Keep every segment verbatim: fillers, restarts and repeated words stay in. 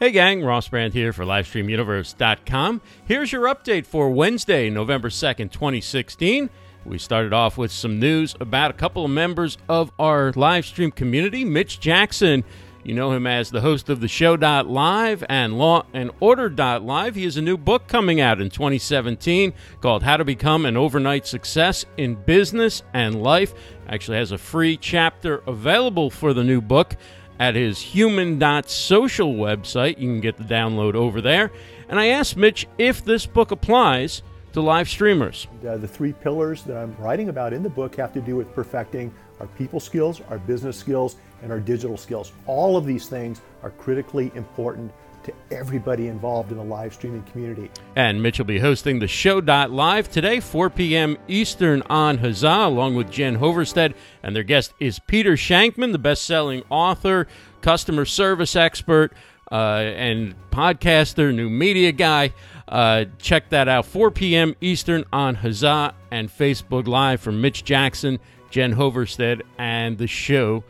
Hey gang, Ross Brand here for Livestream Universe dot com. Here's your update for Wednesday, November second, twenty sixteen. We started off with some news about a couple of members of our live stream community. Mitch Jackson, you know him as the host of the show dot live and law and order dot live. He has a new book coming out in twenty seventeen called How to Become an Overnight Success in Business and Life. Actually has a free chapter available for the new book at his human dot social website. You can get the download over there. And I asked Mitch if this book applies to live streamers. Uh, the three pillars that I'm writing about in the book have to do with perfecting our people skills, our business skills, and our digital skills. All of these things are critically important to everybody involved in the live streaming community. And Mitch will be hosting the show dot live today, four p.m. Eastern on Huzzah, along with Jen Hoverstead. And their guest is Peter Shankman, the best-selling author, customer service expert, uh, and podcaster, new media guy. Uh, check that out, four p.m. Eastern on Huzzah and Facebook Live from Mitch Jackson, Jen Hoverstead, and the show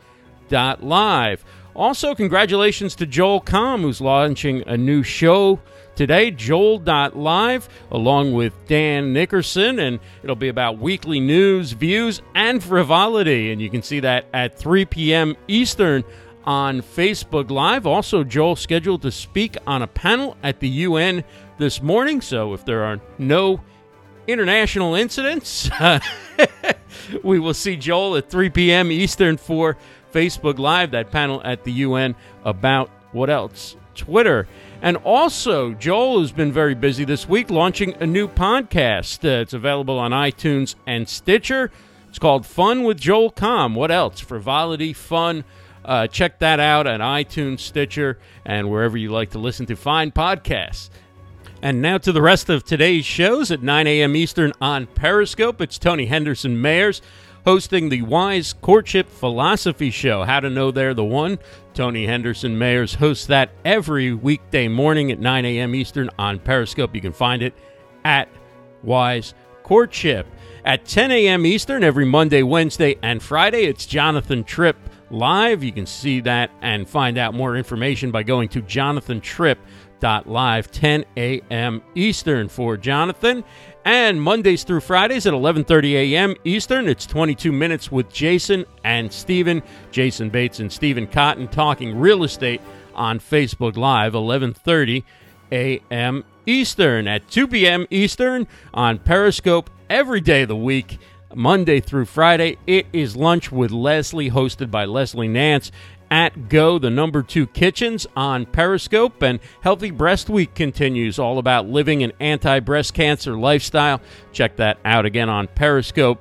dot live. Also, congratulations to Joel Com, who's launching a new show today, Joel dot live, along with Dan Nickerson, and it'll be about weekly news, views, and frivolity, and you can see that at three p.m. Eastern on Facebook Live. Also, Joel scheduled to speak on a panel at the U N this morning, so if there are no international incidents, we will see Joel at three p.m. Eastern for Facebook Live, that panel at the U N about, what else, Twitter. And also, Joel has been very busy this week launching a new podcast. Uh, it's available on iTunes and Stitcher. It's called Fun with Joel Com. What else? Frivolity, fun. Uh, check that out at iTunes, Stitcher, and wherever you like to listen to fine podcasts. And now to the rest of today's shows at nine a.m. Eastern on Periscope. It's Tony Henderson Mayers hosting the Wise Courtship Philosophy Show, How to Know They're the One. Tony Henderson Mayers hosts that every weekday morning at nine a.m. Eastern on Periscope. You can find it at Wise Courtship. At ten a.m. Eastern every Monday, Wednesday, and Friday, it's Jonathan Tripp Live. You can see that and find out more information by going to jonathan tripp dot live, ten a.m. Eastern for Jonathan. And Mondays through Fridays at eleven thirty a.m. Eastern, it's twenty-two minutes with Jason and Stephen. Jason Bates and Stephen Cotton talking real estate on Facebook Live, eleven thirty a.m. Eastern. At two p.m. Eastern on Periscope every day of the week, Monday through Friday, it is Lunch with Leslie, hosted by Leslie Nance at Go, the number two kitchens on Periscope. And Healthy Breast Week continues, all about living an anti-breast cancer lifestyle. Check that out again on Periscope.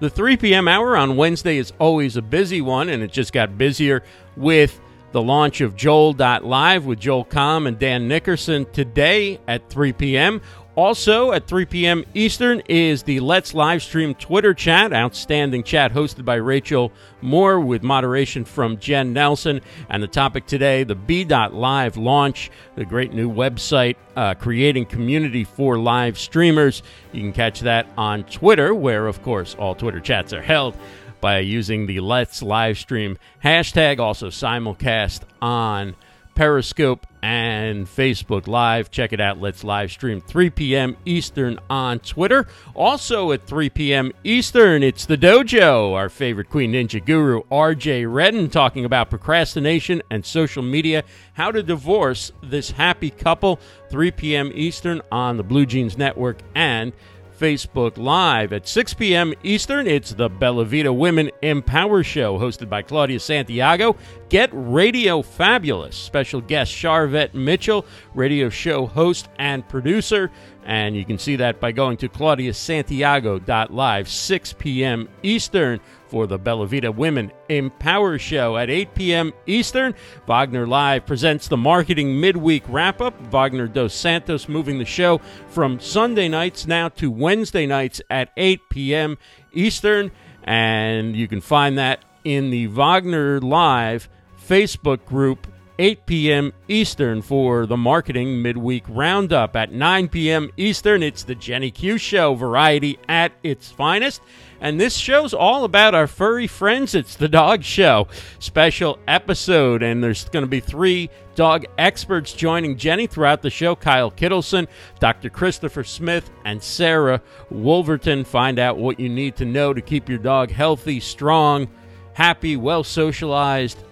The three p.m. hour on Wednesday is always a busy one, and it just got busier with the launch of Joel dot live with Joel Kamm and Dan Nickerson today at three p.m. Also at three p.m. Eastern is the Let's Livestream Twitter chat, outstanding chat hosted by Rachel Moore with moderation from Jen Nelson. And the topic today, the B dot live launch, the great new website uh, creating community for live streamers. You can catch that on Twitter, where, of course, all Twitter chats are held by using the Let's Livestream hashtag, also simulcast on Periscope and Facebook Live. Check it out. Let's live stream three p.m. Eastern on Twitter. Also at three p.m. Eastern, it's the Dojo, our favorite Queen Ninja guru, R J Redden, talking about procrastination and social media, how to divorce this happy couple, three p.m. Eastern on the Blue Jeans Network and Facebook Live. At six p.m. Eastern, it's the Bella Vita Women Empower Show, hosted by Claudia Santiago. Get Radio Fabulous. Special guest Charvette Mitchell, radio show host and producer. And you can see that by going to Claudia Santiago dot live, six p.m. Eastern for the Bella Vita Women Empower Show. At eight p.m. Eastern, Wagner Live presents the Marketing Midweek Wrap-Up. Wagner Dos Santos moving the show from Sunday nights now to Wednesday nights at eight p.m. Eastern. And you can find that in the Wagner Live Facebook group eight p.m. Eastern for the Marketing Midweek Roundup. At nine p.m. Eastern, it's the Jenny Q Show, variety at its finest. And this show's all about our furry friends. It's the Dog Show special episode, and there's going to be three dog experts joining Jenny throughout the show. Kyle Kittleson, Doctor Christopher Smith, and Sarah Wolverton. Find out what you need to know to keep your dog healthy, strong, happy, well-socialized,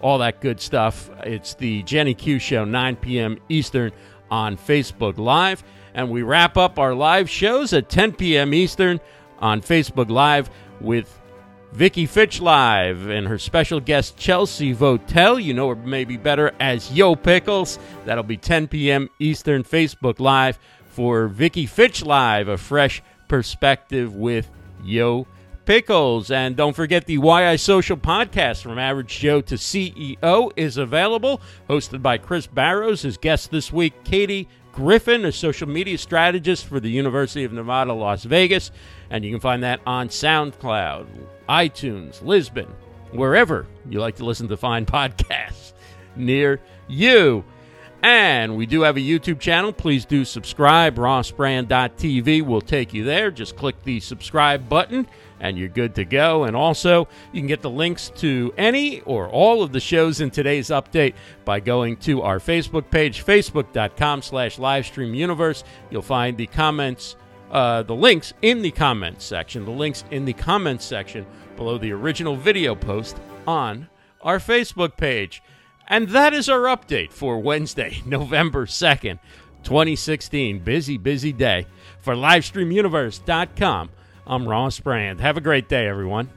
all that good stuff. It's the Jenny Q Show, nine p.m. Eastern on Facebook Live. And we wrap up our live shows at ten p.m. Eastern on Facebook Live with Vicky Fitch Live and her special guest, Chelsea Votel. You know her maybe better as Yo Pickles. That'll be ten p.m. Eastern, Facebook Live for Vicky Fitch Live, a fresh perspective with Yo Pickles. And don't forget, the Y I Social podcast, From Average Joe to C E O, is available, hosted by Chris Barrows. His guest this week, Katie Griffin, a social media strategist for the University of Nevada, Las Vegas. And you can find that on SoundCloud, iTunes, Lisbon, wherever you like to listen to fine podcasts near you. And we do have a YouTube channel. Please do subscribe. ross brand dot t v will take you there. Just click the subscribe button and you're good to go. And also, you can get the links to any or all of the shows in today's update by going to our Facebook page, facebook dot com slash livestream universe. You'll find the comments, uh, the links in the comments section, the links in the comments section below the original video post on our Facebook page. And that is our update for Wednesday, November second, twenty sixteen. Busy, busy day. For livestream universe dot com, I'm Ross Brand. Have a great day, everyone.